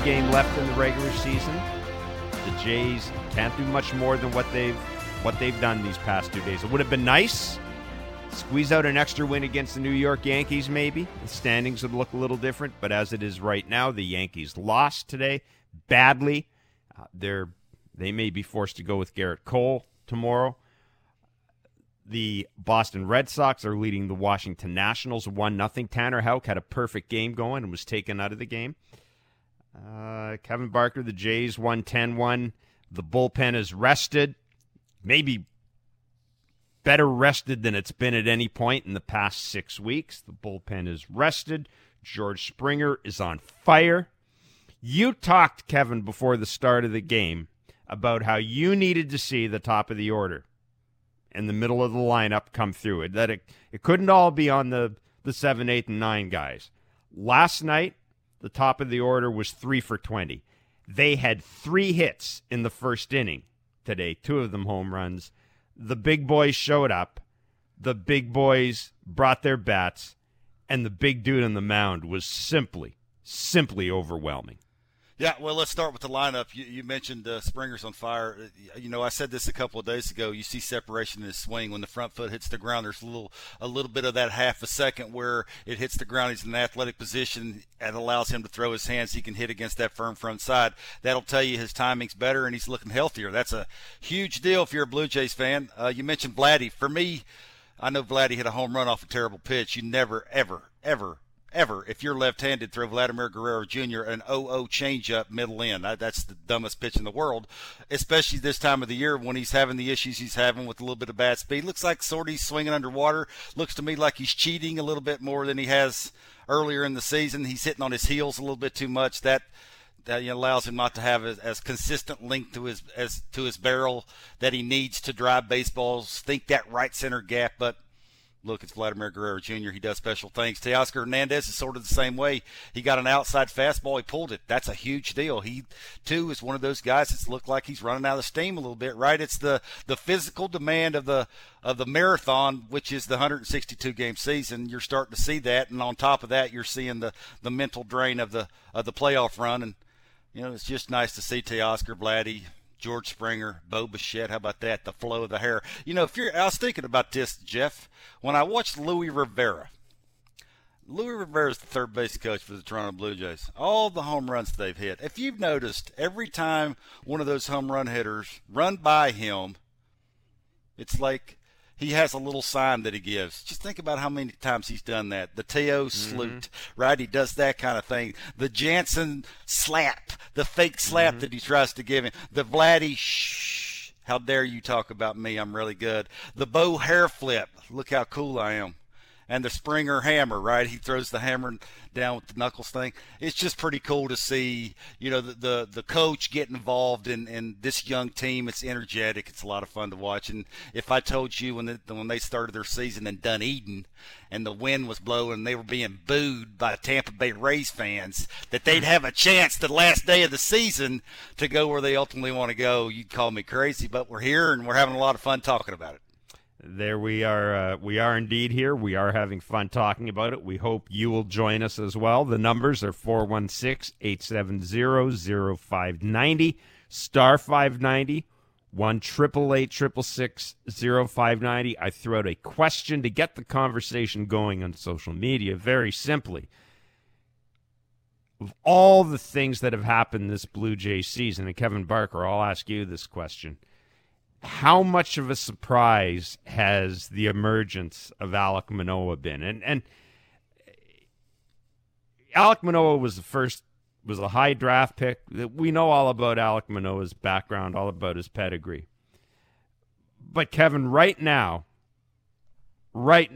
one game left in the regular season. The Jays can't do much more than what they've done these past 2 days. It would have been nice. Squeeze out an extra win against the New York Yankees, maybe. The standings would look a little different, but as it is right now, the Yankees lost today badly. They may be forced to go with Garrett Cole tomorrow. The Boston Red Sox are leading the Washington Nationals 1-0. Tanner Houck had a perfect game going and was taken out of the game. Kevin Barker, the Jays, won 10-1. The bullpen is rested. Maybe better rested than it's been at any point in the past 6 weeks. The bullpen is rested. George Springer is on fire. You talked, Kevin, before the start of the game about how you needed to see the top of the order and the middle of the lineup come through it. That it couldn't all be on the 7, 8, and 9 guys. Last night, the top of the order was 3 for 20. They had 3 hits in the first inning today, 2 of them home runs. The big boys showed up, the big boys brought their bats, and the big dude on the mound was simply overwhelming. Yeah, well, let's start with the lineup. You mentioned Springer's on fire. You know, I said this a couple of days ago. You see separation in his swing. When the front foot hits the ground, there's a little bit of that half a second where it hits the ground. He's in an athletic position and allows him to throw his hands. He can hit against that firm front side. That'll tell you his timing's better and he's looking healthier. That's a huge deal if you're a Blue Jays fan. You mentioned Vladdy. For me, I know Vladdy hit a home run off a terrible pitch. You never, ever, ever, ever, if you're left-handed, throw Vladimir Guerrero Jr. an 0-0 changeup middle end. That's the dumbest pitch in the world, especially this time of the year when he's having the issues he's having with a little bit of bad speed. Looks like Sorty's swinging underwater. Looks to me like he's cheating a little bit more than he has earlier in the season. He's hitting on his heels a little bit too much. That allows him not to have as consistent link to his barrel that he needs to drive baseballs, think that right center gap, but look, it's Vladimir Guerrero Jr. He does special things. Teoscar Hernandez is sort of the same way. He got an outside fastball. He pulled it. That's a huge deal. He, too, is one of those guys that's looked like he's running out of steam a little bit, right? It's the physical demand of the marathon, which is the 162-game season. You're starting to see that, and on top of that, you're seeing the mental drain of the playoff run. And, you know, it's just nice to see Teoscar, Vladdy, George Springer, Bo Bichette, how about that? The flow of the hair. You know, I was thinking about this, Jeff. When I watched Louis Rivera is the third base coach for the Toronto Blue Jays. All the home runs they've hit. If you've noticed, every time one of those home run hitters run by him, it's like he has a little sign that he gives. Just think about how many times he's done that. The Teo salute, right? He does that kind of thing. The Jansen slap. The fake slap that he tries to give him. The Vladdy, shh, how dare you talk about me, I'm really good. The Bo hair flip, look how cool I am. And the Springer hammer, right? He throws the hammer down with the knuckles thing. It's just pretty cool to see, you know, the coach get involved in this young team. It's energetic. It's a lot of fun to watch. And if I told you when they started their season in Dunedin and the wind was blowing and they were being booed by Tampa Bay Rays fans that they'd have a chance the last day of the season to go where they ultimately want to go, you'd call me crazy. But we're here and we're having a lot of fun talking about it. There we are. We are indeed here. We are having fun talking about it. We hope you will join us as well. The numbers are 416-870-0590, *590, 1-888-666-0590. I threw out a question to get the conversation going on social media. Very simply, of all the things that have happened this Blue Jays season, and Kevin Barker, I'll ask you this question. How much of a surprise has the emergence of Alec Manoah been? And Alec Manoah was a high draft pick. We know all about Alec Manoah's background, all about his pedigree. But Kevin, right now, I'm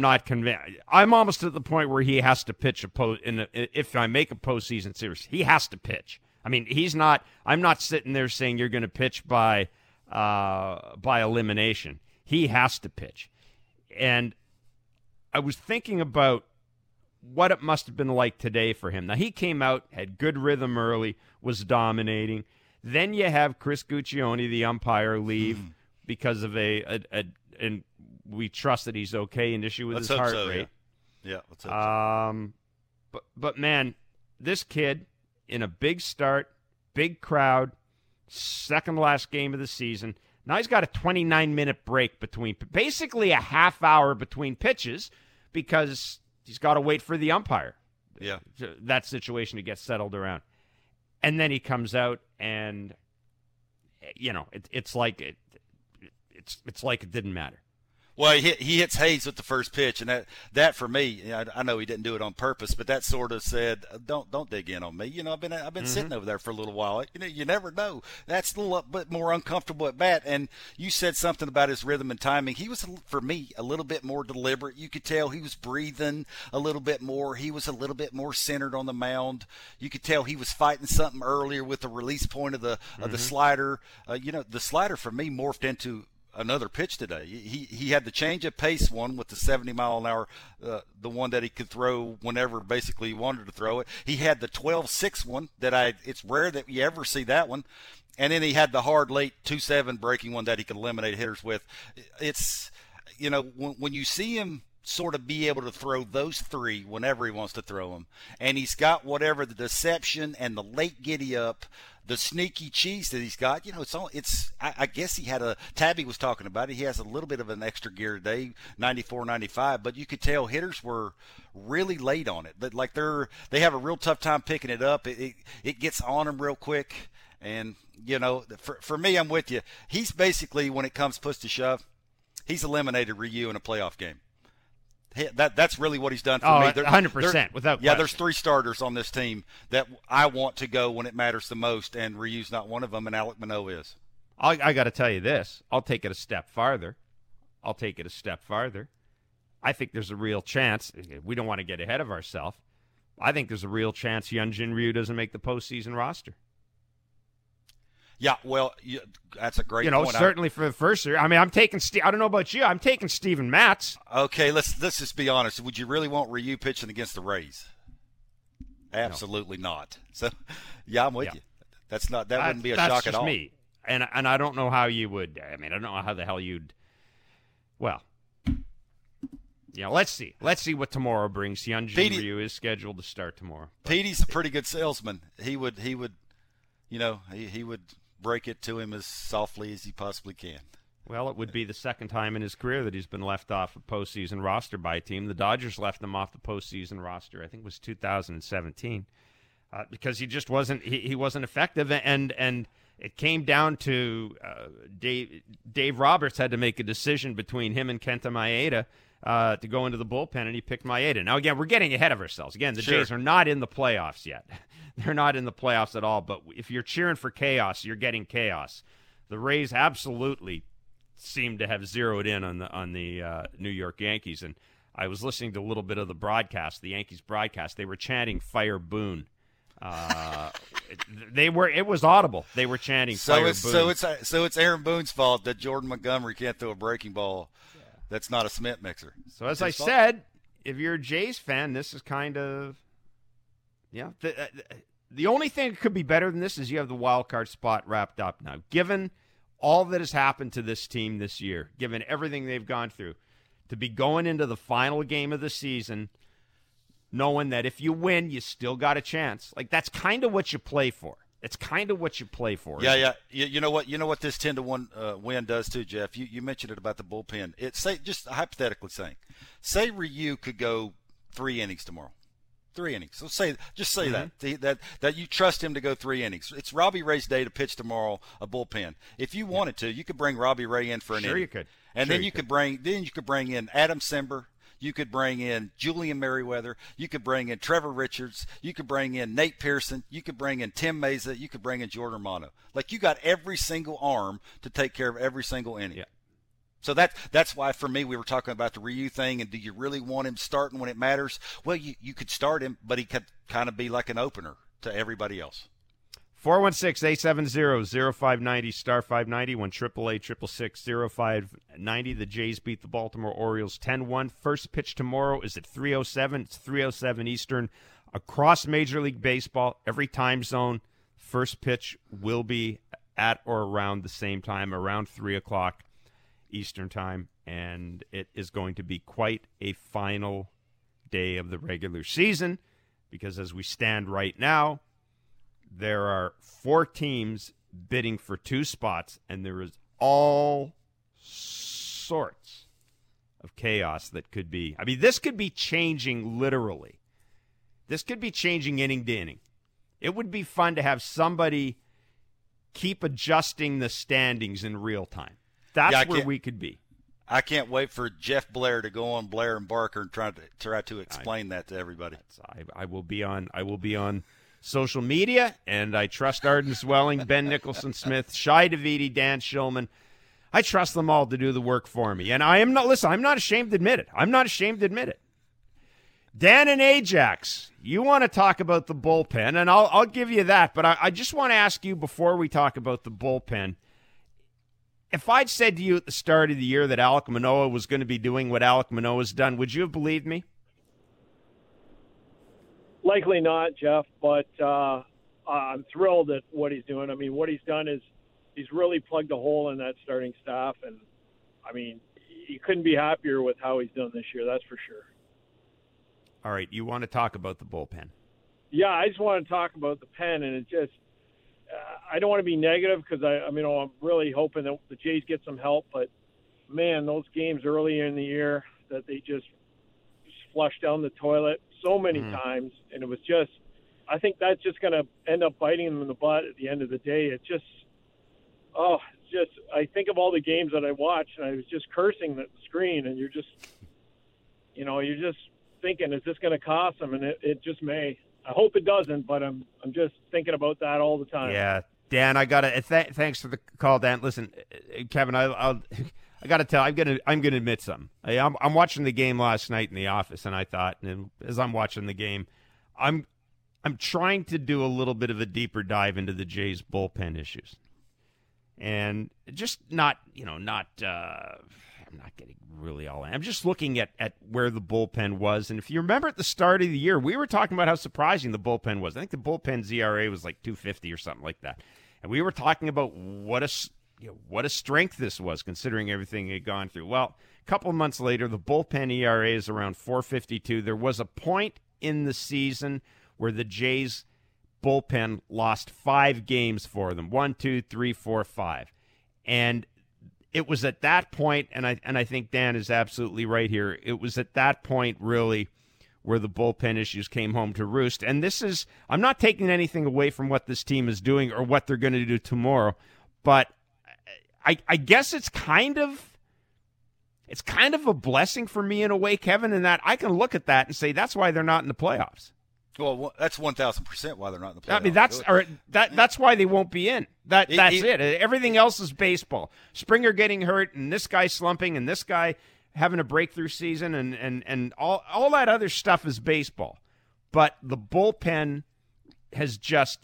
not convinced. I'm almost at the point where he has to pitch if I make a postseason series, he has to pitch. I mean, I'm not sitting there saying you're going to pitch by elimination. He has to pitch. And I was thinking about what it must have been like today for him. Now, he came out, had good rhythm early, was dominating. Then you have Chris Guccione, the umpire, leave because of and we trust that he's okay, an issue with his heart rate. Yeah, let's hope so. But man, this kid in a big start, big crowd, second last game of the season. Now he's got a 29-minute break between, basically a half hour between pitches, because he's got to wait for the umpire. Yeah. That situation to get settled around. And then he comes out and, you know, it's like it didn't matter. Well, he hits Hayes with the first pitch, and that for me, I know he didn't do it on purpose, but that sort of said, don't dig in on me. You know, I've been sitting over there for a little while. You know, you never know. That's a little bit more uncomfortable at bat. And you said something about his rhythm and timing. He was, for me, a little bit more deliberate. You could tell he was breathing a little bit more. He was a little bit more centered on the mound. You could tell he was fighting something earlier with the release point of the slider. You know, the slider for me morphed into another pitch today. He had the change of pace one with the 70-mile-an-hour, the one that he could throw whenever basically he wanted to throw it. He had the 12-6 one that it's rare that you ever see that one. And then he had the hard late 2-7 breaking one that he could eliminate hitters with. It's, you know, when you see him sort of be able to throw those three whenever he wants to throw them, and he's got whatever the deception and the late giddy-up, the sneaky cheese that he's got, you know, I guess he had Tabby was talking about it. He has a little bit of an extra gear today, 94, 95, but you could tell hitters were really late on it. But like they have a real tough time picking it up. It gets on them real quick. And, you know, for me, I'm with you. He's basically, when it comes push to shove, he's eliminated Ryu in a playoff game. That's really what he's done for me. 100%, without question. Yeah, there's three starters on this team that I want to go when it matters the most, and Ryu's not one of them, and Alec Manoah is. I got to tell you this. I'll take it a step farther. I think there's a real chance. We don't want to get ahead of ourselves. I think there's a real chance Hyun Jin Ryu doesn't make the postseason roster. Yeah, well, that's a great point. Certainly for the first year. I mean, I don't know about you. I'm taking Steven Matz. Okay, let's just be honest. Would you really want Ryu pitching against the Rays? Absolutely not. So, yeah, I'm with you. That's not. That wouldn't be a shock at all. That's me. And I don't know how you would. I mean, I don't know how the hell you'd. Well, yeah, let's see. Let's see what tomorrow brings. Hyun Jin Ryu is scheduled to start tomorrow. Petey's a pretty good salesman. He would. You know, he would break it to him as softly as he possibly can. Well, it would be the second time in his career that he's been left off a postseason roster by a team. The Dodgers left him off the postseason roster, I think it was 2017, because he just wasn't he wasn't effective. And it came down to Dave Roberts had to make a decision between him and Kenta Maeda to go into the bullpen, and he picked Maeda. Now, again, we're getting ahead of ourselves. Again, the Jays are not in the playoffs yet. They're not in the playoffs at all, but if you're cheering for chaos, you're getting chaos. The Rays absolutely seem to have zeroed in on the New York Yankees, and I was listening to a little bit of the broadcast, the Yankees broadcast. They were chanting "Fire Boone." It was audible. They were chanting "Fire Boone." So it's Aaron Boone's fault that Jordan Montgomery can't throw a breaking ball. Yeah. That's not a Smith mixer. So as I said, if you're a Jays fan, this is kind of. Yeah, the only thing that could be better than this is you have the wild card spot wrapped up now. Given all that has happened to this team this year, given everything they've gone through, to be going into the final game of the season, knowing that if you win, you still got a chance. Like, that's kind of what you play for. It's kind of what you play for. Yeah, yeah. You know what this 10-1 win does too, Jeff? You mentioned it about the bullpen. Just hypothetically saying, say Ryu could go 3 innings tomorrow. 3 innings. So say that you trust him to go 3 innings. It's Robbie Ray's day to pitch tomorrow a bullpen. If you wanted to, you could bring Robbie Ray in for an inning. Sure, you could. And sure, then you could bring in Adam Cimber. You could bring in Julian Merriweather. You could bring in Trevor Richards. You could bring in Nate Pearson. You could bring in Tim Mayza. You could bring in Jordan Romano. Like, you got every single arm to take care of every single inning. Yeah. So that's why, for me, we were talking about the Ryu thing, and do you really want him starting when it matters? Well, you could start him, but he could kind of be like an opener to everybody else. 416-870-0590, star 590, 1-888-666-0590. The Jays beat the Baltimore Orioles 10-1. First pitch tomorrow is at 3:07. It's 3:07 Eastern. Across Major League Baseball, every time zone, first pitch will be at or around the same time, around 3 o'clock. Eastern time, and it is going to be quite a final day of the regular season. because as we stand right now, there are four teams bidding for two spots, and there is all sorts of chaos that could be. I mean, this could be changing literally. This could be changing inning to inning. It would be fun to have somebody keep adjusting the standings in real time. That's where we could be. I can't wait for Jeff Blair to go on Blair and Barker and try to explain that to everybody. I will be on social media, and I trust Arden Swelling, Ben Nicholson-Smith, Shai Davidi, Dan Shulman. I trust them all to do the work for me. And I am not, listen, I'm not ashamed to admit it. Dan and Ajax, you want to talk about the bullpen, and I'll give you that, but I just want to ask you before we talk about the bullpen, if I'd said to you at the start of the year that Alec Manoah was going to be doing what Alec Manoah's done, would you have believed me? Likely not, Jeff, but I'm thrilled at what he's doing. I mean, what he's done is he's really plugged a hole in that starting staff, and, I mean, you couldn't be happier with how he's done this year, that's for sure. All right, you want to talk about the bullpen? Yeah, I just want to talk about the pen, and it just I don't want to be negative because I'm really hoping that the Jays get some help, but, man, those games early in the year that they just flushed down the toilet so many times, and it was just – I think that's just going to end up biting them in the butt at the end of the day. It just – I think of all the games that I watched, and I was just cursing at the screen, and you're just – thinking, is this going to cost them? And it just may. I hope it doesn't, but I'm just thinking about that all the time. Yeah, Dan, I got to thanks for the call, Dan. Listen, Kevin, I got to tell, I'm gonna admit something. I'm watching the game last night in the office, and I thought, and as I'm watching the game, I'm trying to do a little bit of a deeper dive into the Jays bullpen issues, and just I'm not getting really all in. I'm just looking at where the bullpen was. And if you remember at the start of the year, we were talking about how surprising the bullpen was. I think the bullpen's ERA was like 2.50 or something like that. And we were talking about what a strength this was considering everything had gone through. Well, a couple of months later, the bullpen ERA is around 4.52. There was a point in the season where the Jays bullpen lost 5 games for them. 1, 2, 3, 4, 5. And it was at that point, and I think Dan is absolutely right here, it was at that point, really, where the bullpen issues came home to roost. And this is, I'm not taking anything away from what this team is doing or what they're going to do tomorrow, but I guess it's kind of a blessing for me in a way, Kevin, in that I can look at that and say that's why they're not in the playoffs. Well, that's 1,000% why they're not in the playoffs. I mean, that's why they won't be in. That's it. Everything else is baseball. Springer getting hurt, and this guy slumping, and this guy having a breakthrough season, and all that other stuff is baseball. But the bullpen has just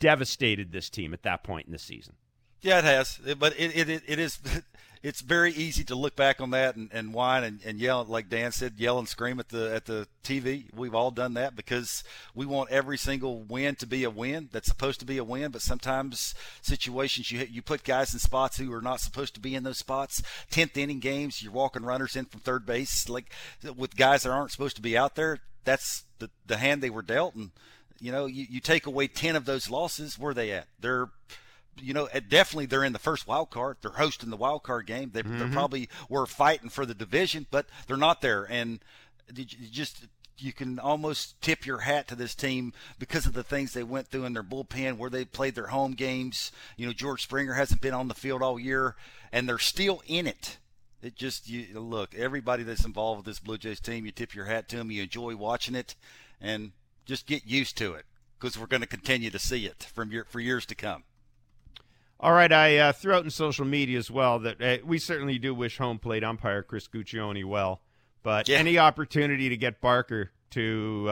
devastated this team at that point in the season. Yeah, it has. But it is. It's very easy to look back on that and whine and yell, like Dan said, yell and scream at the TV. We've all done that because we want every single win to be a win that's supposed to be a win. But sometimes situations you put guys in spots who are not supposed to be in those spots. 10th inning games, you're walking runners in from third base, like with guys that aren't supposed to be out there. That's the hand they were dealt, and you take away 10 of those losses. Where are they at? Definitely they're in the first wild card. They're hosting the wild card game. They probably were fighting for the division, but they're not there. And you can almost tip your hat to this team because of the things they went through in their bullpen, where they played their home games. George Springer hasn't been on the field all year, and they're still in it. It just look, everybody that's involved with this Blue Jays team, you tip your hat to them. You enjoy watching it, and just get used to it because we're going to continue to see it for years to come. All right, I threw out in social media as well that we certainly do wish home plate umpire Chris Guccione well, but any opportunity to get Barker to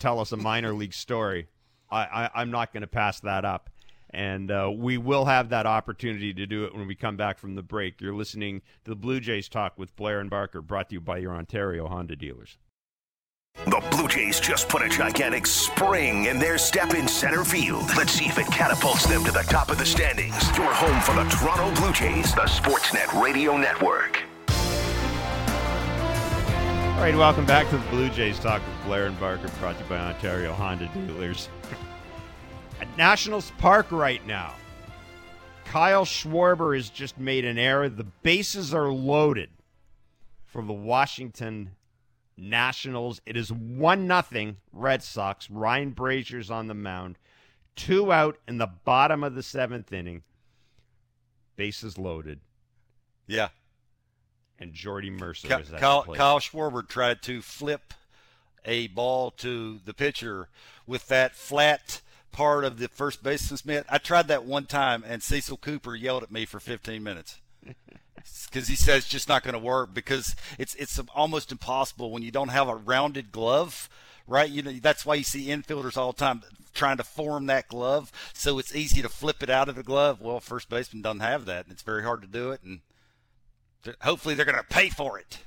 tell us a minor league story, I'm not going to pass that up. And we will have that opportunity to do it when we come back from the break. You're listening to the Blue Jays Talk with Blair and Barker, brought to you by your Ontario Honda dealers. The Blue Jays just put a gigantic spring in their step in center field. Let's see if it catapults them to the top of the standings. Your home for the Toronto Blue Jays, the Sportsnet Radio Network. All right, welcome back to the Blue Jays Talk with Blair and Barker, brought to you by Ontario Honda Dealers. At Nationals Park right now, Kyle Schwarber has just made an error. The bases are loaded for the Washington Nationals. It is 1-0 Red Sox. Ryan Brazier's on the mound. 2 out in the bottom of the 7th inning. Bases loaded. Yeah. And Jordy Mercer is at the plate. Kyle Schwarber tried to flip a ball to the pitcher with that flat part of the first baseman's mitt. I tried that one time, and Cecil Cooper yelled at me for 15 minutes. Because he says it's just not going to work because it's almost impossible when you don't have a rounded glove, right? You know, that's why you see infielders all the time trying to form that glove so it's easy to flip it out of the glove. Well, first baseman doesn't have that, and it's very hard to do it, and hopefully they're going to pay for it.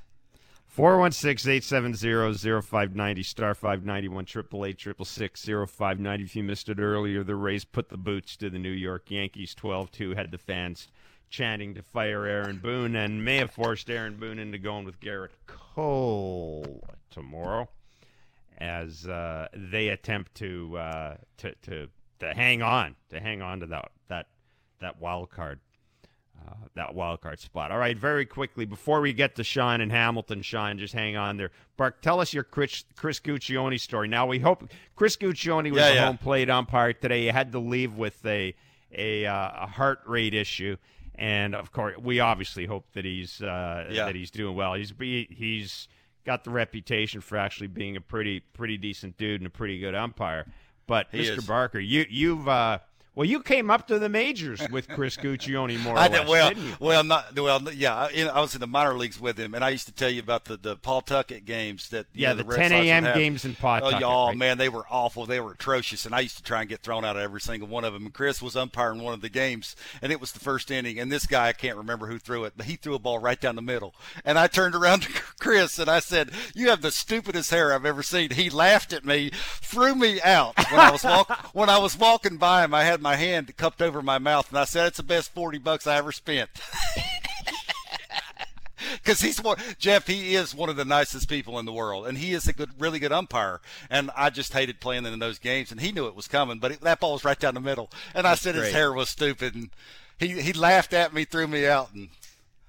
416-870-0590, star 591, 888-666-0590. If you missed it earlier, the Rays put the boots to the New York Yankees 12-2, had the fans chanting to fire Aaron Boone, and may have forced Aaron Boone into going with Garrett Cole tomorrow as they attempt to hang on to that wild card spot. All right, very quickly before we get to Sean and Hamilton, Sean, just hang on there. Bark, tell us your Chris Guccione story. Now we hope Chris Guccione was the home plate umpire today. He had to leave with a heart rate issue. And of course, we obviously hope that he's doing well. He's got the reputation for actually being a pretty decent dude and a pretty good umpire. But Mr. Barker, you came up to the majors with Chris Guccione more or less, didn't you? I was in the minor leagues with him, and I used to tell you about the Pawtucket games that the 10 a.m. games in Pawtucket. Oh, right? Man, they were awful. They were atrocious, and I used to try and get thrown out of every single one of them. And Chris was umpiring one of the games, and it was the first inning. And this guy, I can't remember who threw it, but he threw a ball right down the middle. And I turned around to Chris, and I said, "You have the stupidest hair I've ever seen." He laughed at me, threw me out. When I was walking by him, I had my hand cupped over my mouth, and I said, "It's the best $40 I ever spent." Because he is one of the nicest people in the world, and he is a really good umpire. And I just hated playing in those games, and he knew it was coming, but that ball was right down the middle. And I said his hair was stupid, and he laughed at me, threw me out, and.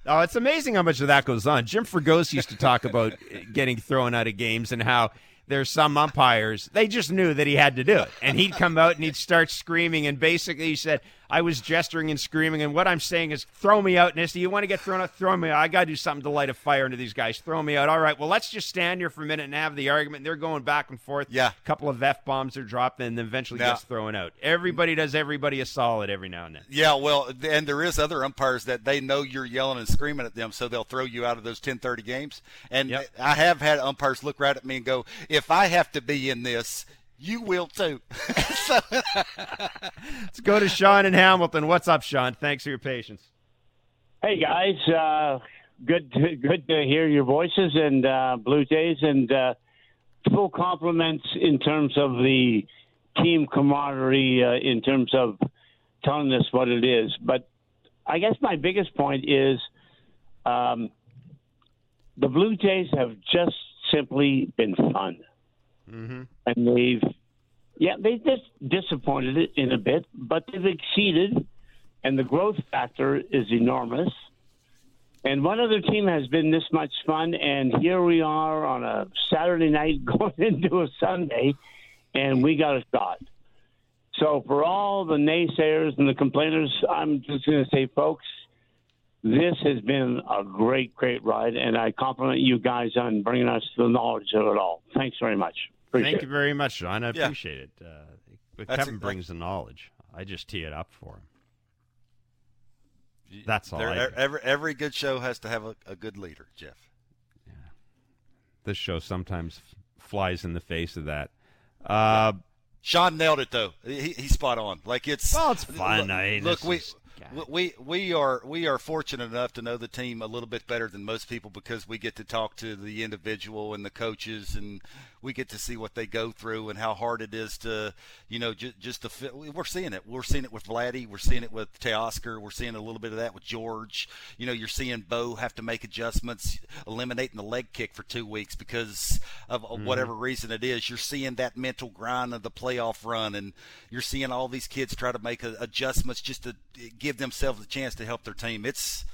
Oh, it's amazing how much of that goes on. Jim Fregosi used to talk about getting thrown out of games and how there's some umpires, they just knew that he had to do it. And he'd come out and he'd start screaming. And basically he said, I was gesturing and screaming. And what I'm saying is, throw me out, Nisty. You want to get thrown out? Throw me out. I got to do something to light a fire into these guys. Throw me out. All right, well, let's just stand here for a minute and have the argument. They're going back and forth. Yeah. A couple of F-bombs are dropped and then eventually gets thrown out. Everybody does everybody a solid every now and then. Yeah, well, and there is other umpires that they know you're yelling and screaming at them, so they'll throw you out of those 10:30 games. And I have had umpires look right at me and go, "If I have to be in this, you will too." Let's go to Sean in Hamilton. What's up, Sean? Thanks for your patience. Hey, guys. Good to hear your voices and Blue Jays and full compliments in terms of the team camaraderie, in terms of telling us what it is. But I guess my biggest point is the Blue Jays have just simply been fun. Mm-hmm. And they just disappointed it in a bit, but they've exceeded, and the growth factor is enormous. And one other team has been this much fun, and here we are on a Saturday night going into a Sunday, and we got a shot. So for all the naysayers and the complainers, I'm just going to say, folks, this has been a great ride, and I compliment you guys on bringing us the knowledge of it all. Thanks very much. Thank you very much, Sean. I appreciate it. But Kevin brings the knowledge. I just tee it up for him. That's all. Every good show has to have a good leader, Jeff. Yeah. This show sometimes flies in the face of that. Sean nailed it, though. He's spot on. It's fun. We are fortunate enough to know the team a little bit better than most people because we get to talk to the individual and the coaches, and we get to see what they go through and how hard it is to, you know, just to fit. We're seeing it. We're seeing it with Vladdy. We're seeing it with Teoscar. We're seeing a little bit of that with George. You know, you're seeing Bo have to make adjustments, eliminating the leg kick for 2 weeks because of whatever reason it is. You're seeing that mental grind of the playoff run, and you're seeing all these kids try to make adjustments just to give themselves a chance to help their team. It's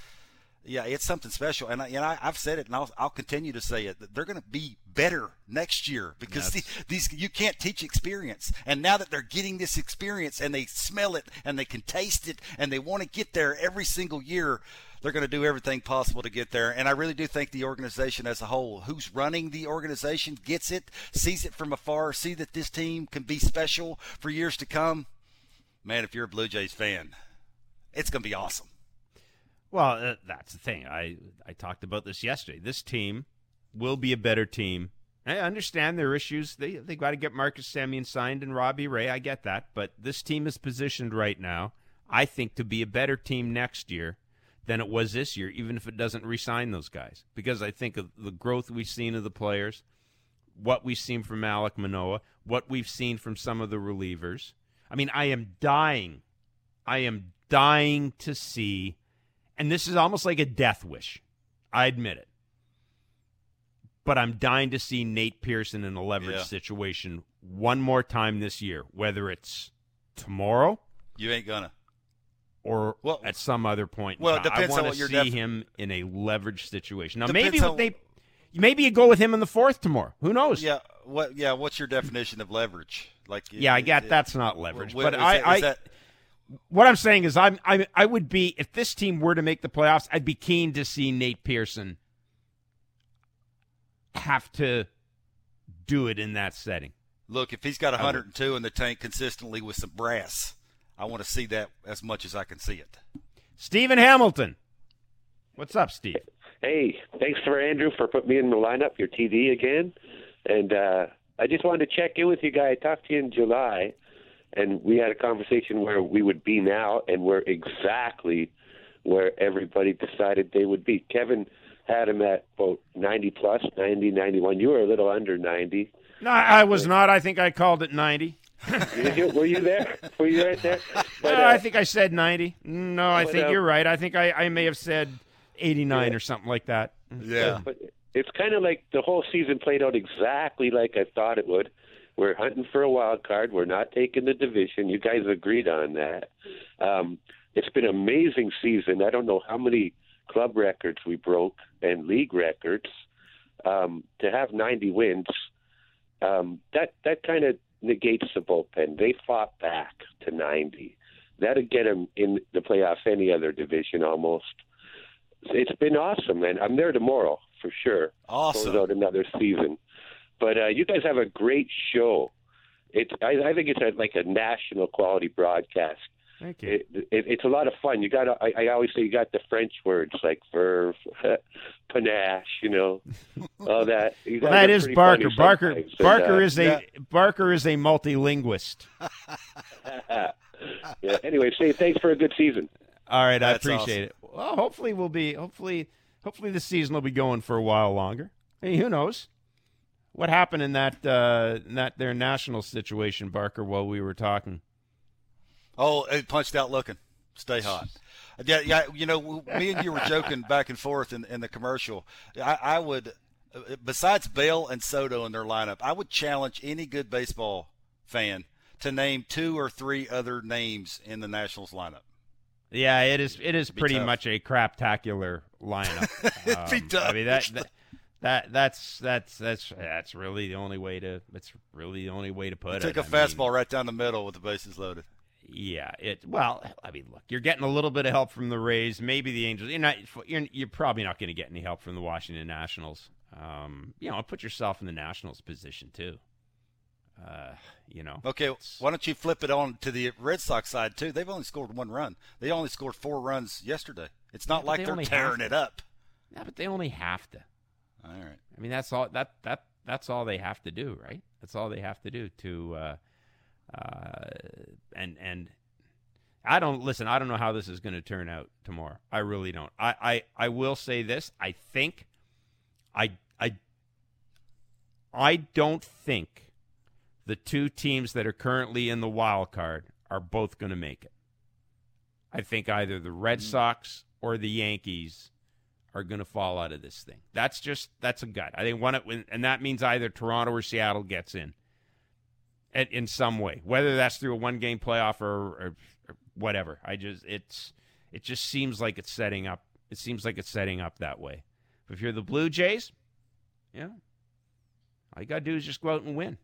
something special, and I've said it, and I'll continue to say it. They're going to be better next year because these you can't teach experience, and now that they're getting this experience and they smell it and they can taste it and they want to get there every single year, they're going to do everything possible to get there. And I really do think the organization as a whole, who's running the organization, gets it, sees it from afar, see that this team can be special for years to come. Man, if you're a Blue Jays fan, it's going to be awesome. Well, that's the thing. I talked about this yesterday. This team will be a better team. I understand their issues. They got to get Marcus Semien signed and Robbie Ray. I get that. But this team is positioned right now, I think, to be a better team next year than it was this year, even if it doesn't re-sign those guys. Because I think of the growth we've seen of the players, what we've seen from Alec Manoah, what we've seen from some of the relievers. I mean, I am dying to see. And this is almost like a death wish. I admit it. But I'm dying to see Nate Pearson in a leverage situation one more time this year, whether it's tomorrow. You ain't gonna. Or at some other point. Well, it depends on what you're doing. I want to see him in a leverage situation. Now, maybe you go with him in the fourth tomorrow. Who knows? Yeah. What's your definition of leverage? Like, that's not leverage. What I'm saying is I would be, if this team were to make the playoffs, I'd be keen to see Nate Pearson have to do it in that setting. Look, if he's got 102 in the tank consistently with some brass, I want to see that as much as I can see it. Stephen Hamilton. What's up, Steve? Hey, thanks for Andrew for putting me in the lineup, your TD again. And I just wanted to check in with you guys. I talked to you in July. And we had a conversation where we would be now, and we're exactly where everybody decided they would be. Kevin had him at, quote, 90-plus, 90, 91. You were a little under 90. No, I was not. I think I called it 90. Were you there? Were you right there? But, no, I think I said 90. No, I think you're right. I think I may have said 89 or something like that. Yeah. But it's kind of like the whole season played out exactly like I thought it would. We're hunting for a wild card. We're not taking the division. You guys agreed on that. It's been an amazing season. I don't know how many club records we broke and league records. To have 90 wins, that kind of negates the bullpen. They fought back to 90. That would get them in the playoffs, any other division almost. It's been awesome, man. I'm there tomorrow for sure. Awesome. Goes out another season. But you guys have a great show. I think it's like a national quality broadcast. Thank you. It's a lot of fun. You got. I always say you got the French words like verve, panache, you know, all that. Well, that is Barker. Barker is a multilinguist. Yeah. Anyway, thanks for a good season. All right, I appreciate it. Well, hopefully we'll be. Hopefully the season will be going for a while longer. Hey, who knows? What happened in that their national situation, Barker, while we were talking? Oh, it punched out looking. Stay hot. Yeah, you know, me and you were joking back and forth in the commercial. I would, besides Bell and Soto in their lineup, I would challenge any good baseball fan to name two or three other names in the Nationals lineup. Yeah, it is pretty tough. Much a craptacular lineup. It'd be tough. I mean, That's really the only way to. It's really the only way to put it. Took a fastball right down the middle with the bases loaded. Yeah. Well, I mean, look, you're getting a little bit of help from the Rays, maybe the Angels. You're probably not going to get any help from the Washington Nationals. You know, put yourself in the Nationals' position too. You know. Okay. Why don't you flip it on to the Red Sox side too? They've only scored one run. They only scored 4 runs yesterday. It's not like they're tearing it up. Yeah, but they only have to. All right. I mean, that's all that's all they have to do, right? That's all they have to do to, and I don't listen. I don't know how this is going to turn out tomorrow. I really don't. I will say this. I think I I don't think the two teams that are currently in the wild card are both going to make it. I think either the Red Sox or the Yankees are going to fall out of this thing. That's a gut. I think and that means either Toronto or Seattle gets in in some way, whether that's through a one-game playoff or whatever. It just seems like it's setting up. It seems like it's setting up that way. But if you're the Blue Jays, yeah, all you got to do is just go out and win.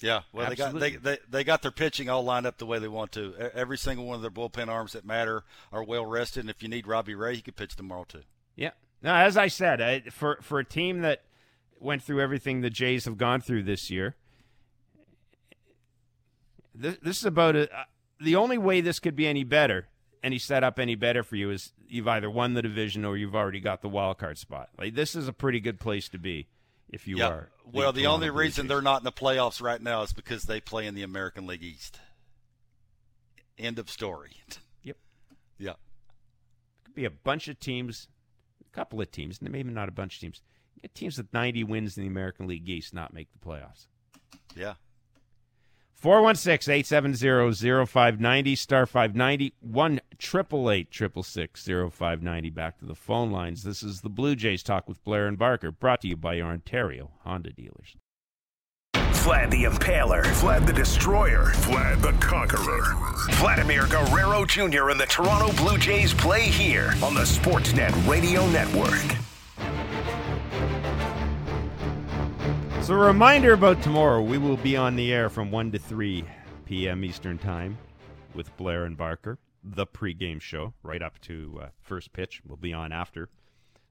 Yeah, well, they got their pitching all lined up the way they want to. Every single one of their bullpen arms that matter are well rested, and if you need Robbie Ray, he could pitch tomorrow too. Yeah. Now, as I said, for a team that went through everything the Jays have gone through this year, this is about the only way this could be any better, any set up any better for you, is you've either won the division or you've already got the wild card spot. Like, this is a pretty good place to be. If you are. Well, the only reason they're not in the playoffs right now is because they play in the American League East. End of story. Yep. Yeah. Could be a bunch of teams, a couple of teams, maybe not a bunch of teams. You get teams with 90 wins in the American League East not make the playoffs. Yeah. 416-870-0590, star 590, 1-888-666-0590. Back to the phone lines. This is the Blue Jays Talk with Blair and Barker, brought to you by your Ontario Honda dealers. Vlad the Impaler, Vlad the Destroyer, Vlad the Conqueror. Vladimir Guerrero Jr. and the Toronto Blue Jays play here on the Sportsnet Radio Network. So a reminder about tomorrow, we will be on the air from 1 to 3 p.m. Eastern Time with Blair and Barker, the pregame show, right up to first pitch. We'll be on after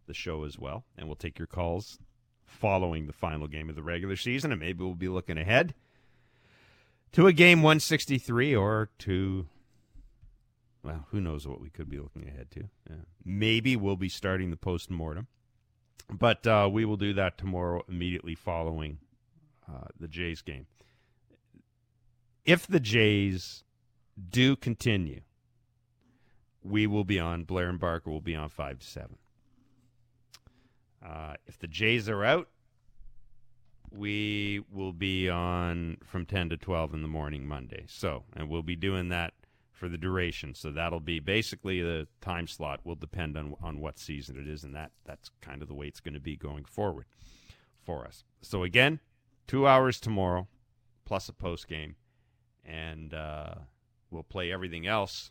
the show as well, and we'll take your calls following the final game of the regular season, and maybe we'll be looking ahead to a game 163 or to, well, who knows what we could be looking ahead to. Yeah. Maybe we'll be starting the postmortem. But we will do that tomorrow immediately following the Jays game. If the Jays do continue, we will be on. Blair and Barker will be on 5 to 7. If the Jays are out, we will be on from 10 to 12 in the morning Monday. So, and we'll be doing that for the duration, so that'll be basically the time slot will depend on what season it is, and that's kind of the way it's going to be going forward for us. So again, 2 hours tomorrow, plus a post game, and we'll play everything else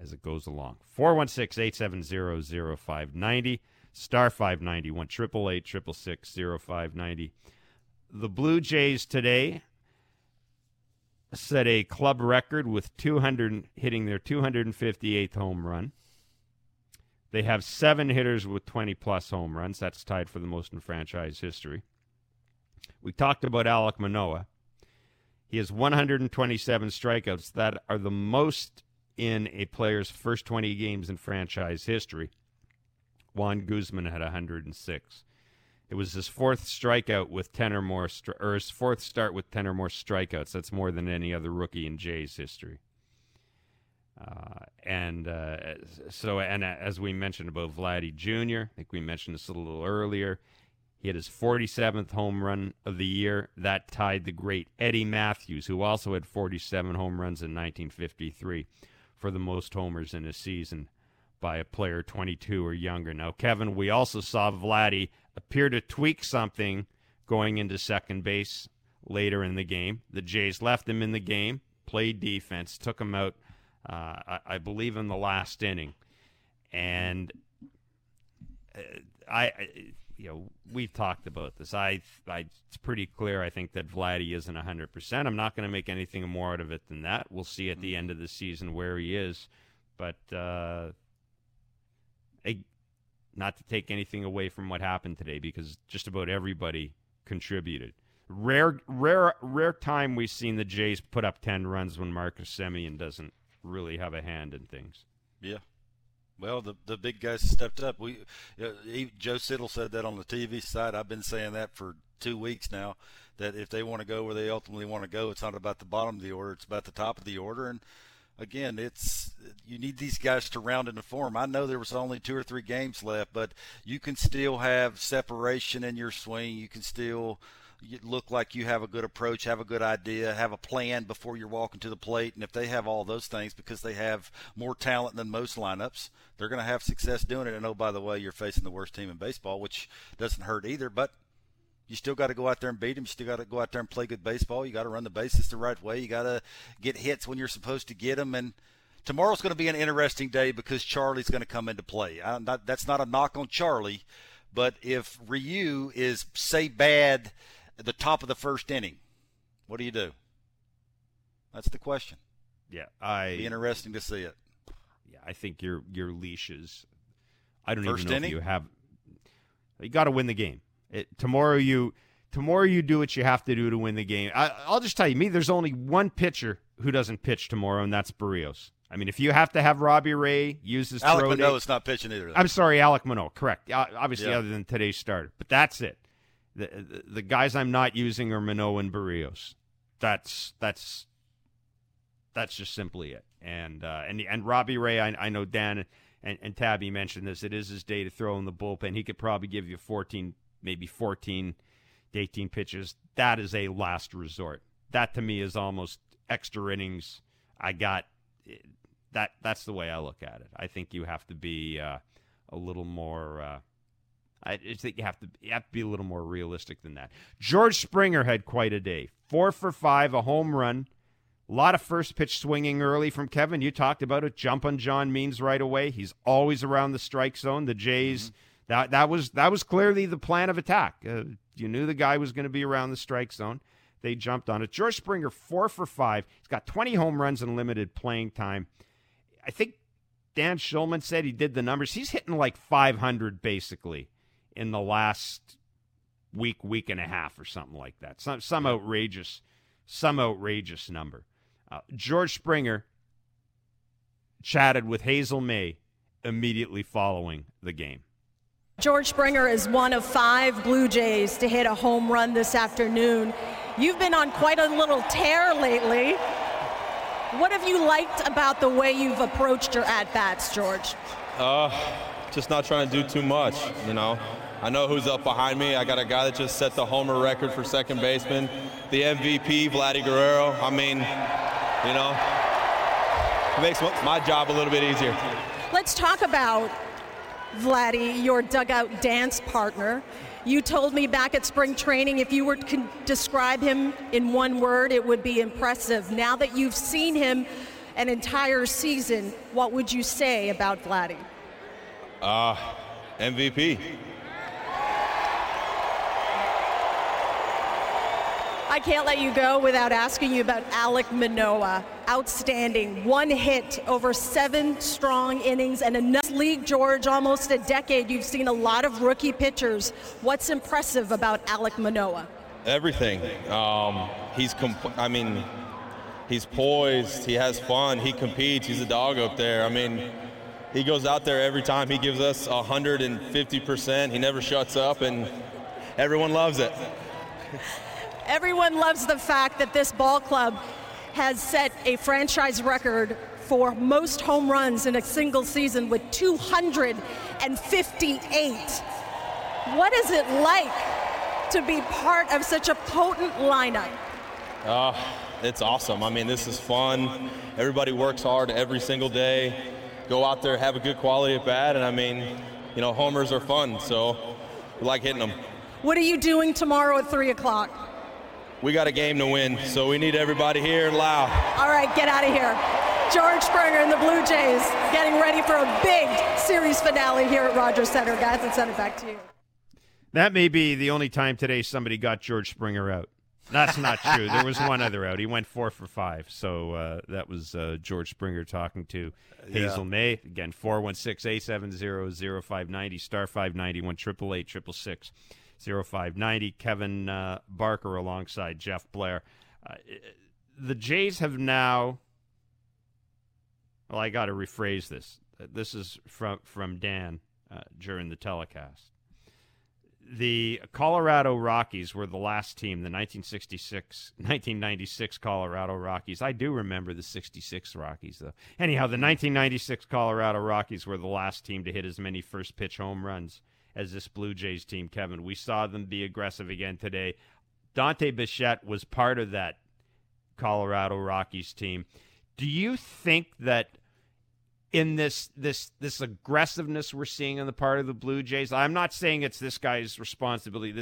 as it goes along. 416-870-0590, star 590, 1-888-666-0590. The Blue Jays today set a club record with hitting their 258th home run. They have 7 hitters with 20-plus home runs. That's tied for the most in franchise history. We talked about Alec Manoah. He has 127 strikeouts. That are the most in a player's first 20 games in franchise history. Juan Guzman had 106. It was his fourth start with 10 or more strikeouts. That's more than any other rookie in Jays history. And as we mentioned about Vladdy Jr., I think we mentioned this a little earlier, he had his 47th home run of the year. That tied the great Eddie Matthews, who also had 47 home runs in 1953, for the most homers in a season by a player 22 or younger. Now, Kevin, we also saw Vladdy appear to tweak something going into second base later in the game. The Jays left him in the game, played defense, took him out, I believe, in the last inning. And we've talked about this. It's pretty clear, I think, that Vladdy isn't 100%. I'm not going to make anything more out of it than that. We'll see at the end of the season where he is. But not to take anything away from what happened today, because just about everybody contributed. Rare time we've seen the Jays put up 10 runs when Marcus Semien doesn't really have a hand in things. Yeah. Well, the big guys stepped up. Joe Siddle said that on the TV side. I've been saying that for 2 weeks now, that if they want to go where they ultimately want to go, it's not about the bottom of the order, it's about the top of the order. And again, it's you need these guys to round into form. I know there was only 2 or 3 games left, but you can still have separation in your swing. You can still look like you have a good approach, have a good idea, have a plan before you're walking to the plate. And if they have all those things, because they have more talent than most lineups, they're going to have success doing it. And, oh, by the way, you're facing the worst team in baseball, which doesn't hurt either, but you still got to go out there and beat them. You still got to go out there and play good baseball. You got to run the bases the right way. You got to get hits when you're supposed to get them. And tomorrow's going to be an interesting day because Charlie's going to come into play. That's not a knock on Charlie, but if Ryu is, say, bad at the top of the first inning, what do you do? That's the question. Yeah, it'll be interesting to see it. Yeah, I think your leash is. I don't first even know inning? If you have. You got to win the game. Tomorrow you do what you have to do to win the game. I'll just tell you, there's only one pitcher who doesn't pitch tomorrow, and that's Berríos. I mean, if you have to have Robbie Ray use his Alec Manoah's not pitching either. I'm sorry, Alec Manoah, correct. Obviously, yeah. Other than today's starter, but that's it. The guys I'm not using are Manoah and Berríos. That's just simply it. And Robbie Ray, I know Dan and Tabby mentioned this. It is his day to throw in the bullpen. He could probably give you 14. Maybe 14 to 18 pitches. That is a last resort. That to me is almost extra innings. I got that. That's the way I look at it. I think you have to be a little more. I just think you have to be a little more realistic than that. George Springer had quite a day. 4 for 5, a home run. A lot of first pitch swinging early from Kevin. You talked about it. Jump on John Means right away. He's always around the strike zone. The Jays. Mm-hmm. That was clearly the plan of attack. You knew the guy was going to be around the strike zone. They jumped on it. George Springer, 4 for 5. He's got 20 home runs and limited playing time. I think Dan Shulman said he did the numbers. He's hitting like 500 basically in the last week and a half or something like that. Some outrageous number. George Springer chatted with Hazel May immediately following the game. George Springer is one of 5 Blue Jays to hit a home run this afternoon. You've been on quite a little tear lately. What have you liked about the way you've approached your at-bats, George? Just not trying to do too much, you know. I know who's up behind me. I got a guy that just set the homer record for second baseman, the MVP, Vladimir Guerrero. I mean, you know, it makes my job a little bit easier. Let's talk about Vladdy, your dugout dance partner. You told me back at spring training if you were to describe him in one word, it would be impressive. Now that you've seen him an entire season, what would you say about Vladdy? MVP. I can't let you go without asking you about Alec Manoah. Outstanding. 1 hit over 7 strong innings and another league, George, almost a decade. You've seen a lot of rookie pitchers. What's impressive about Alec Manoah? Everything. He's poised. He has fun. He competes. He's a dog up there. I mean, he goes out there every time. He gives us 150%. He never shuts up, and everyone loves it. Everyone loves the fact that this ball club has set a franchise record for most home runs in a single season with 258. What is it like to be part of such a potent lineup? It's awesome. I mean, this is fun. Everybody works hard every single day. Go out there, have a good quality at bat, and I mean, you know, homers are fun, so we like hitting them. What are you doing tomorrow at 3 o'clock? We got a game to win, so we need everybody here loud. All right, get out of here. George Springer and the Blue Jays getting ready for a big series finale here at Rogers Center. Guys, let's send it back to you. That may be the only time today somebody got George Springer out. That's not true. There was one other out. He went 4 for 5. So that was George Springer talking to Hazel May. Again, 416-870-0590, star 591, 888-666. 0590, Kevin Barker alongside Jeff Blair. The Jays have now, well, I got to rephrase this. This is from Dan during the telecast. The Colorado Rockies were the last team, the 1996 Colorado Rockies. I do remember the 66 Rockies, though. Anyhow, the 1996 Colorado Rockies were the last team to hit as many first-pitch home runs as this Blue Jays team, Kevin. We saw them be aggressive again today. Dante Bichette was part of that Colorado Rockies team. Do you think that in this aggressiveness we're seeing on the part of the Blue Jays, I'm not saying it's this guy's responsibility,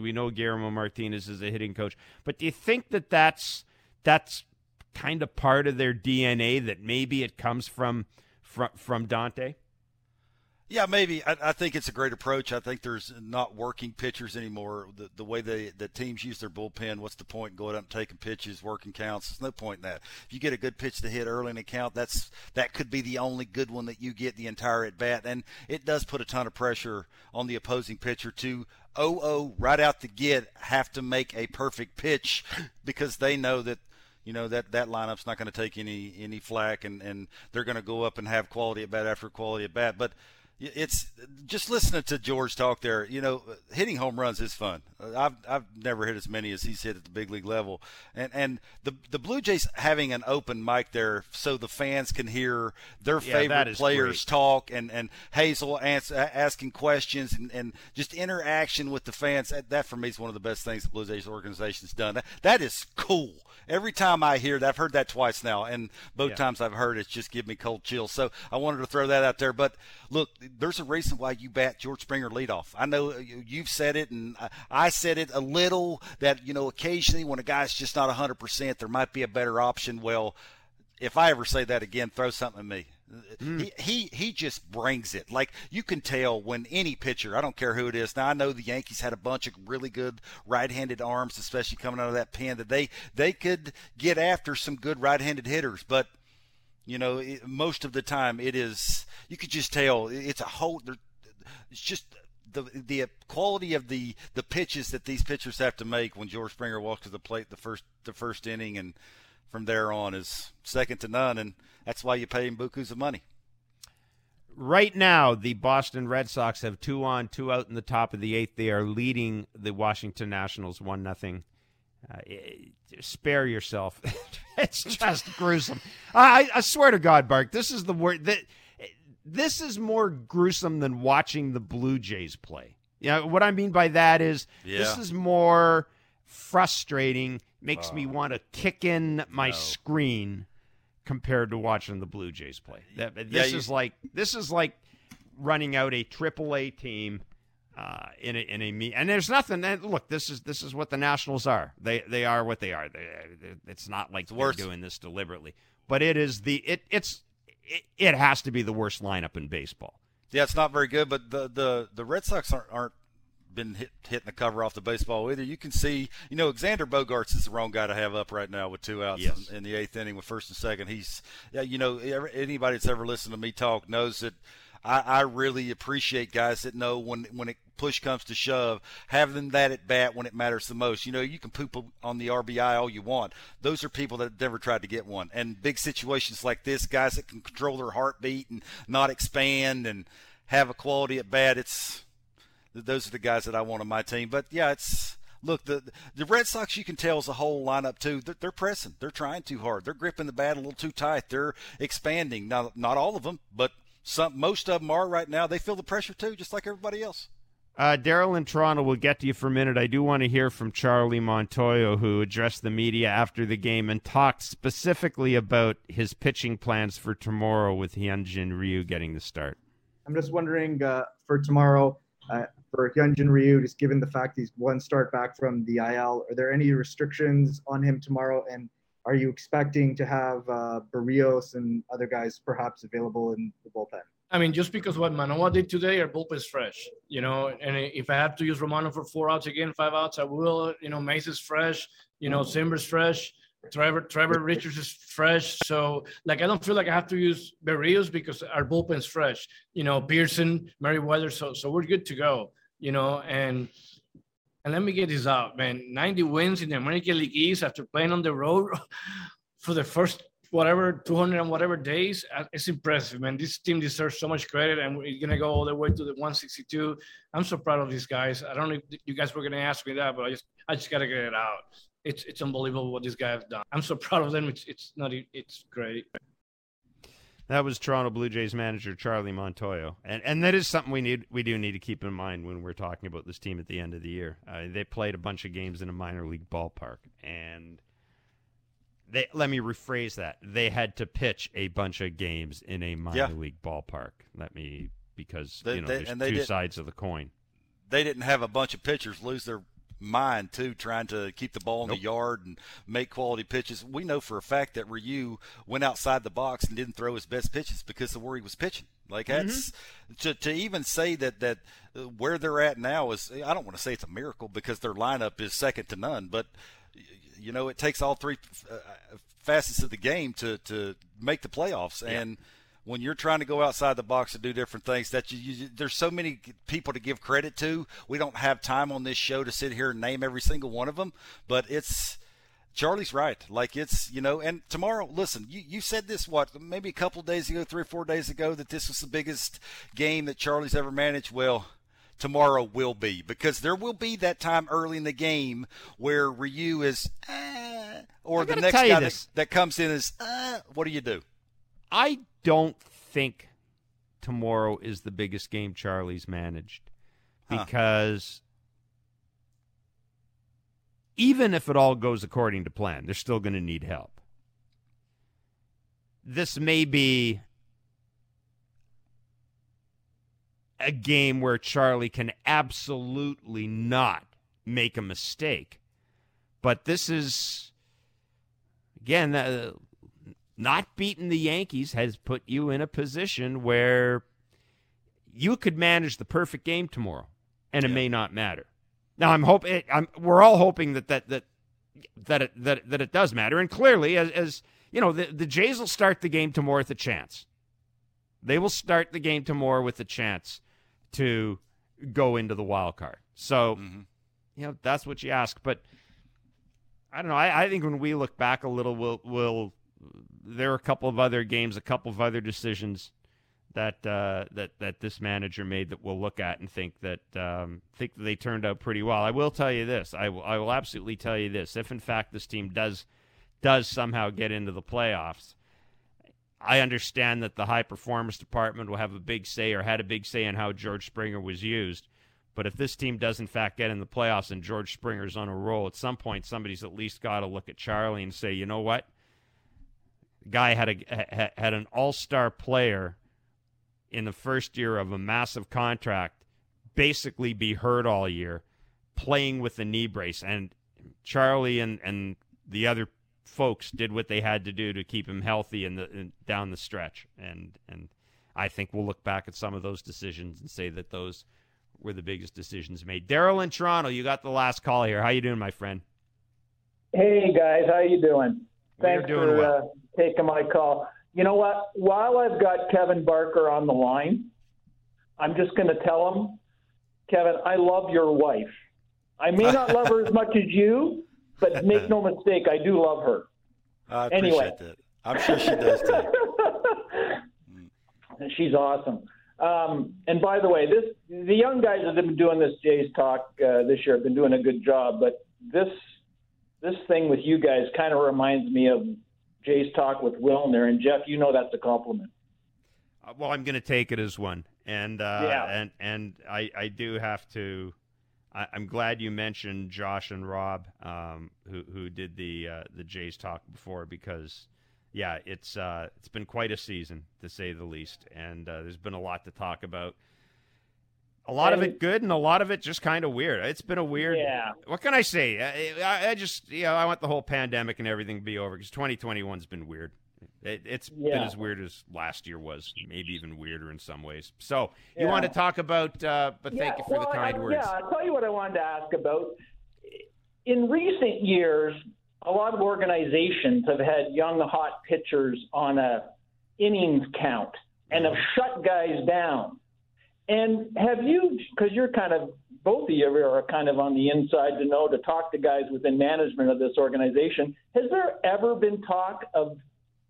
We know Guillermo Martinez is a hitting coach. But do you think that that's kind of part of their DNA, that maybe it comes from Dante? Yeah, maybe. I think it's a great approach. I think there's not working pitchers anymore. The way the teams use their bullpen, what's the point in going up and taking pitches, working counts? There's no point in that. If you get a good pitch to hit early in a count, that could be the only good one that you get the entire at-bat. And it does put a ton of pressure on the opposing pitcher to right out the gate have to make a perfect pitch, because they know that, you know, that lineup's not going to take any flack, and they're going to go up and have quality at-bat after quality at-bat. But it's just listening to George talk there. You know, hitting home runs is fun. I've never hit as many as he's hit at the big league level, and the Blue Jays having an open mic there so the fans can hear their favorite players talk, and Hazel asking questions and just interaction with the fans. That for me is one of the best things the Blue Jays organization's done. That is cool. Every time I hear that, I've heard that twice now, and both times I've heard it's just give me cold chills. So I wanted to throw that out there. But look, there's a reason why you bat George Springer leadoff. I know you've said it, and I said it a little, that, you know, occasionally when a guy's just not 100%, there might be a better option. Well, if I ever say that again, throw something at me. He just brings it. Like, you can tell when any pitcher, I don't care who it is. Now, I know the Yankees had a bunch of really good right-handed arms, especially coming out of that pen, that they could get after some good right-handed hitters. But, you know, most of the time it is, you could just tell it's a whole, it's just the quality of the pitches that these pitchers have to make when George Springer walks to the plate the first inning, and from there on is second to none, and that's why you pay him bukus of money. Right now, the Boston Red Sox have 2 on, 2 out in the top of the eighth. They are leading the Washington Nationals 1-0. Spare yourself. It's just gruesome. I swear to God, Bark, this is the word that this is more gruesome than watching the Blue Jays play. You know, what I mean by that is this is more frustrating. Makes me want to kick in my screen compared to watching the Blue Jays play. This is like running out a AAA team in a and there's nothing. Look, this is what the Nationals are. They are what they are. It's not like they're doing this deliberately, but it is it has to be the worst lineup in baseball. Yeah, it's not very good. But the Red Sox aren't been hitting the cover off the baseball either. You can see, you know, Xander Bogaerts is the wrong guy to have up right now with 2 outs in the eighth inning with first and second. He's, you know, anybody that's ever listened to me talk knows that I really appreciate guys that know when it push comes to shove, having that at bat when it matters the most. You know, you can poop on the RBI all you want. Those are people that never tried to get one. And big situations like this, guys that can control their heartbeat and not expand and have a quality at bat, those are the guys that I want on my team. But, yeah, it's – look, the Red Sox, you can tell, is a whole lineup too. They're pressing. They're trying too hard. They're gripping the bat a little too tight. They're expanding. Not all of them, but most of them are right now. They feel the pressure too, just like everybody else. Daryl in Toronto, will get to you for a minute. I do want to hear from Charlie Montoyo, who addressed the media after the game and talked specifically about his pitching plans for tomorrow with Hyun Jin Ryu getting the start. I'm just wondering for tomorrow for Hyun Jin Ryu, just given the fact he's one start back from the IL, are there any restrictions on him tomorrow? And are you expecting to have Barrios and other guys perhaps available in the bullpen? I mean, just because what Manoah did today, our bullpen's fresh, you know, and if I have to use Romano for 4 outs again, 5 outs, I will, you know, Mace is fresh, you know, Cimber's fresh, Trevor Richards is fresh. So, like, I don't feel like I have to use Barrios because our bullpen's fresh, you know, Pearson, Merriweather. So we're good to go. You know, and let me get this out, man. 90 wins in the American League East after playing on the road for the first whatever 200 and whatever days, it's impressive, man. This team deserves so much credit, and we're gonna go all the way to the 162. I'm so proud of these guys. I don't know if you guys were gonna ask me that, but I just gotta get it out. It's unbelievable what these guys have done. I'm so proud of them. It's great. That was Toronto Blue Jays manager Charlie Montoyo, and that is something we do need to keep in mind when we're talking about this team at the end of the year. They played a bunch of games in a minor league ballpark, and let me rephrase that. They had to pitch a bunch of games in a minor league ballpark. Because there's two sides of the coin. They didn't have a bunch of pitchers lose their mind too, trying to keep the ball in the yard and make quality pitches. We know for a fact that Ryu went outside the box and didn't throw his best pitches because of where he was pitching. Like that's to even say that where they're at now is, I don't want to say it's a miracle because their lineup is second to none, but you know, it takes all three facets of the game to make the playoffs. Yeah. And when you're trying to go outside the box and do different things, that there's so many people to give credit to. We don't have time on this show to sit here and name every single one of them, but it's Charlie's right. Like it's, you know, and tomorrow, listen, you said this, maybe a couple of days ago, 3 or 4 days ago, that this was the biggest game that Charlie's ever managed. Well, tomorrow will be, because there will be that time early in the game where Ryu is, or the next guy that comes in is, what do you do? I don't think tomorrow is the biggest game Charlie's managed, because even if it all goes according to plan, they're still going to need help. This may be a game where Charlie can absolutely not make a mistake, but this is, again, not beating the Yankees has put you in a position where you could manage the perfect game tomorrow, and it may not matter. Now, we're all hoping that it does matter, and clearly, as you know, the Jays will start the game tomorrow with a chance. They will start the game tomorrow with a chance to go into the wild card. So, you know, that's what you ask. But I don't know. I think when we look back a little, we'll there are a couple of other games, a couple of other decisions that this manager made that we'll look at and think that they turned out pretty well. I will tell you this. I will absolutely tell you this. If in fact this team does somehow get into the playoffs, I understand that the high performance department will have a big say, or had a big say, in how George Springer was used. But if this team does in fact get in the playoffs and George Springer's on a roll, at some point somebody's at least got to look at Charlie and say, you know what? Guy had an all-star player in the first year of a massive contract basically be hurt all year, playing with a knee brace. And Charlie and the other folks did what they had to do to keep him healthy down the stretch. And I think we'll look back at some of those decisions and say that those were the biggest decisions made. Daryl in Toronto, you got the last call here. How you doing, my friend? Hey, guys. How you doing? Thanks for taking my call. You know what? While I've got Kevin Barker on the line, I'm just going to tell him, Kevin, I love your wife. I may not love her as much as you, but make no mistake, I do love her. I appreciate that. I'm sure she does too. She's awesome. And by the way, the young guys that have been doing this Jays talk this year have been doing a good job, but this thing with you guys kind of reminds me of Jay's talk with Wilner, and Jeff, you know that's a compliment. Well, I'm going to take it as one, and I do have to. I'm glad you mentioned Josh and Rob, who did the Jay's talk before, because it's been quite a season to say the least, and there's been a lot to talk about. A lot of it good and a lot of it just kind of weird. It's been a weird. Yeah. What can I say? I just, you know, I want the whole pandemic and everything to be over, because 2021's been weird. It's been as weird as last year was, maybe even weirder in some ways. So you want to talk about, thank you for the kind words. Yeah, I'll tell you what I wanted to ask about. In recent years, a lot of organizations have had young, hot pitchers on a innings count and have shut guys down. And have you, because you're kind of, both of you are kind of on the inside to know, to talk to guys within management of this organization, has there ever been talk of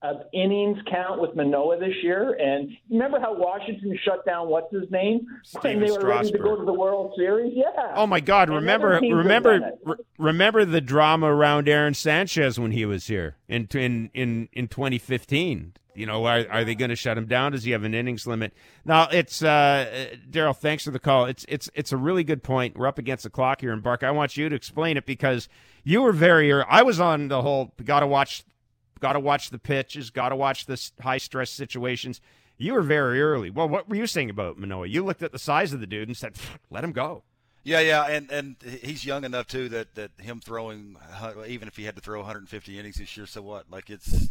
of innings count with Manoah this year. And remember how Washington shut down what's his name when they were ready to go to the World Series? Yeah. Oh my God! Remember the drama around Aaron Sanchez when he was here in 2015. You know, are they going to shut him down? Does he have an innings limit? Now, it's Daryl, thanks for the call. It's a really good point. We're up against the clock here, and Bark, I want you to explain it because you were very early. I was on the whole got to watch the pitches, got to watch the high-stress situations. You were very early. Well, what were you saying about Manoah? You looked at the size of the dude and said, let him go. Yeah, and he's young enough, too, that him throwing, even if he had to throw 150 innings this year, so what? Like, it's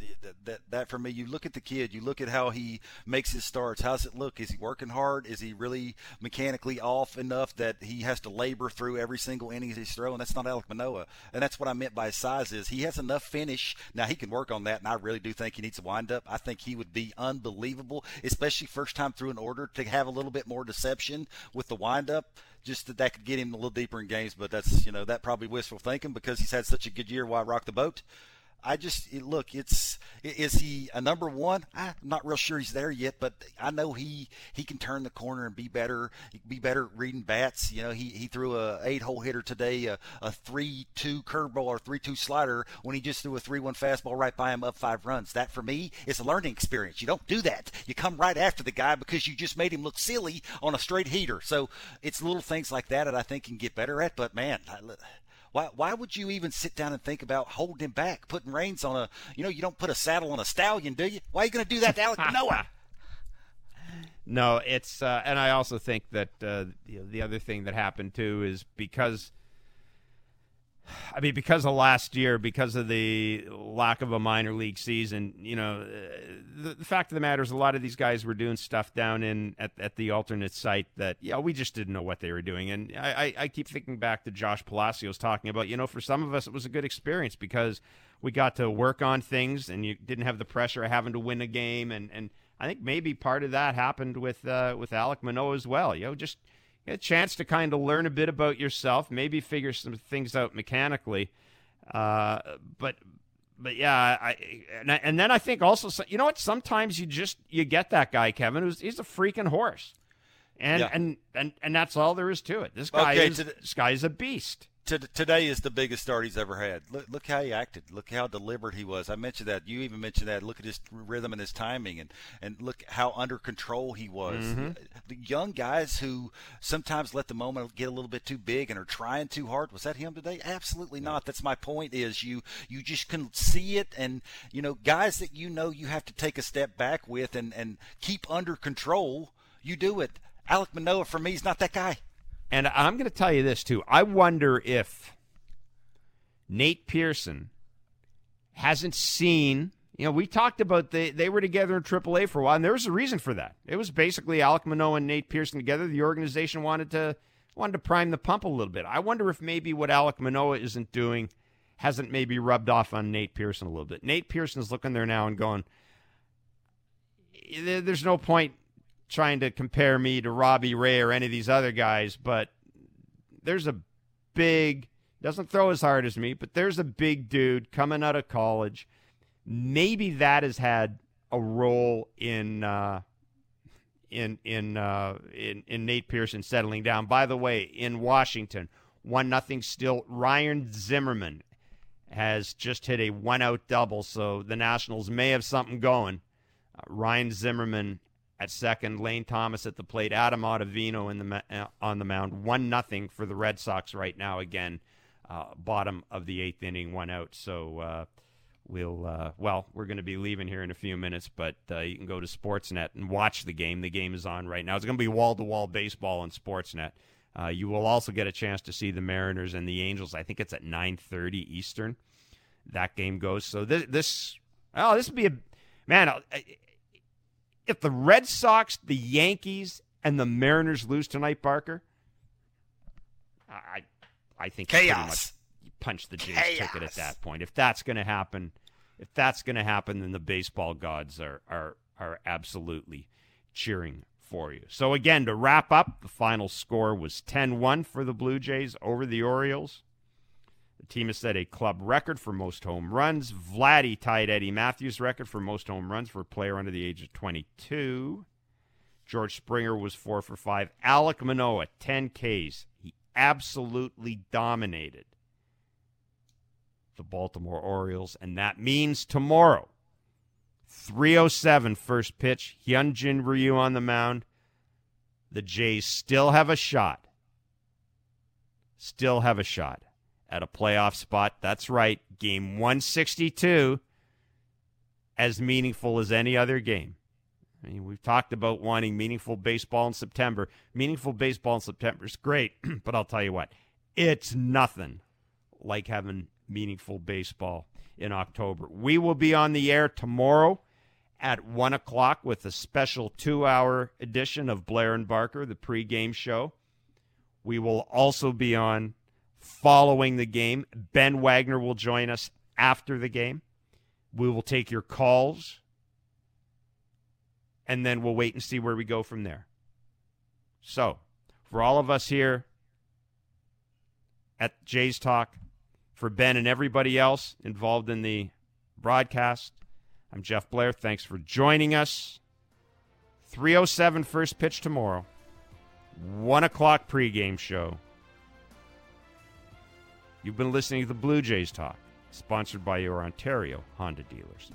that for me, you look at the kid, you look at how he makes his starts. How's it look? Is he working hard? Is he really mechanically off enough that he has to labor through every single inning he's throwing? That's not Alec Manoah, and that's what I meant by his size is he has enough finish. Now, he can work on that, and I really do think he needs a wind-up. I think he would be unbelievable, especially first time through an order, to have a little bit more deception with the wind-up. Just that could get him a little deeper in games, but that's, you know, that probably wishful thinking because he's had such a good year. Why rock the boat? I just look. Is he a number one? I'm not real sure he's there yet, but I know he can turn the corner and be better. Be better at reading bats. You know, he threw a 8-hole hitter today, a 3-2 curveball or 3-2 slider when he just threw a 3-1 fastball right by him, up 5 runs. That for me is a learning experience. You don't do that. You come right after the guy because you just made him look silly on a straight heater. So it's little things like that I think he can get better at. But man. Why would you even sit down and think about holding him back, putting reins on a – you know, you don't put a saddle on a stallion, do you? Why are you going to do that to Alec Manoah? No, it's and I also think that the other thing that happened, too, is because – I mean, because of last year, because of the lack of a minor league season, you know, the fact of the matter is a lot of these guys were doing stuff down in at the alternate site that, we just didn't know what they were doing. And I keep thinking back to Josh Palacios talking about, you know, for some of us it was a good experience because we got to work on things and you didn't have the pressure of having to win a game. And I think maybe part of that happened with Alec Manoah as well, you know, just – a chance to kind of learn a bit about yourself, maybe figure some things out mechanically. But yeah, and then I think also, you know what? Sometimes you get that guy, Kevin, he's a freaking horse. And that's all there is to it. This guy is a beast. Today is the biggest start he's ever had. Look how he acted. Look how deliberate he was. I mentioned that. You even mentioned that. Look at his rhythm and his timing, and look how under control he was. Mm-hmm. The young guys who sometimes let the moment get a little bit too big and are trying too hard. Was that him today? Absolutely not. That's my point is you just can see it, and, you know, guys that you have to take a step back with and keep under control, you do it. Alec Manoah, for me, is not that guy. And I'm going to tell you this, too. I wonder if Nate Pearson hasn't seen – you know, we talked about they were together in AAA for a while, and there was a reason for that. It was basically Alec Manoah and Nate Pearson together. The organization wanted to prime the pump a little bit. I wonder if maybe what Alec Manoah isn't doing hasn't maybe rubbed off on Nate Pearson a little bit. Nate Pearson's looking there now and going, there's no point – trying to compare me to Robbie Ray or any of these other guys, but there's a big, doesn't throw as hard as me, but there's a big dude coming out of college. Maybe that has had a role in Nate Pearson settling down. By the way, in Washington, 1-0 still, Ryan Zimmerman has just hit a 1-out double, so the Nationals may have something going. Ryan Zimmerman at second, Lane Thomas at the plate, Adam Ottavino on the mound, 1-0 for the Red Sox right now. Again, bottom of the 8th inning, 1 out. So we're going to be leaving here in a few minutes, but you can go to Sportsnet and watch the game. The game is on right now. It's going to be wall-to-wall baseball on Sportsnet. You will also get a chance to see the Mariners and the Angels. I think it's at 9:30 Eastern. That game goes. So this would be a man. If the Red Sox, the Yankees, and the Mariners lose tonight, Barker, I think you pretty much punch the Jays ticket at that point. If that's going to happen, then the baseball gods are absolutely cheering for you. So again, to wrap up, the final score was 10-1 for the Blue Jays over the Orioles. The team has set a club record for most home runs. Vladdy tied Eddie Matthews' record for most home runs for a player under the age of 22. George Springer was 4 for 5. Alec Manoah, 10 Ks. He absolutely dominated the Baltimore Orioles, and that means tomorrow, 3:07 first pitch, Hyun Jin Ryu on the mound. The Jays still have a shot at a playoff spot. That's right, game 162, as meaningful as any other game. I mean, we've talked about wanting meaningful baseball in September. Meaningful baseball in September is great, but I'll tell you what, it's nothing like having meaningful baseball in October. We will be on the air tomorrow at 1 o'clock with a special 2-hour edition of Blair and Barker, the pregame show. We will also be on following the game. Ben Wagner will join us after the game. We will take your calls, and then we'll wait and see where we go from there. So, for all of us here at Jays Talk, for Ben and everybody else involved in the broadcast, I'm Jeff Blair. Thanks for joining us. 3:07 first pitch tomorrow. 1 o'clock pregame show. You've been listening to the Blue Jays Talk, sponsored by your Ontario Honda dealers.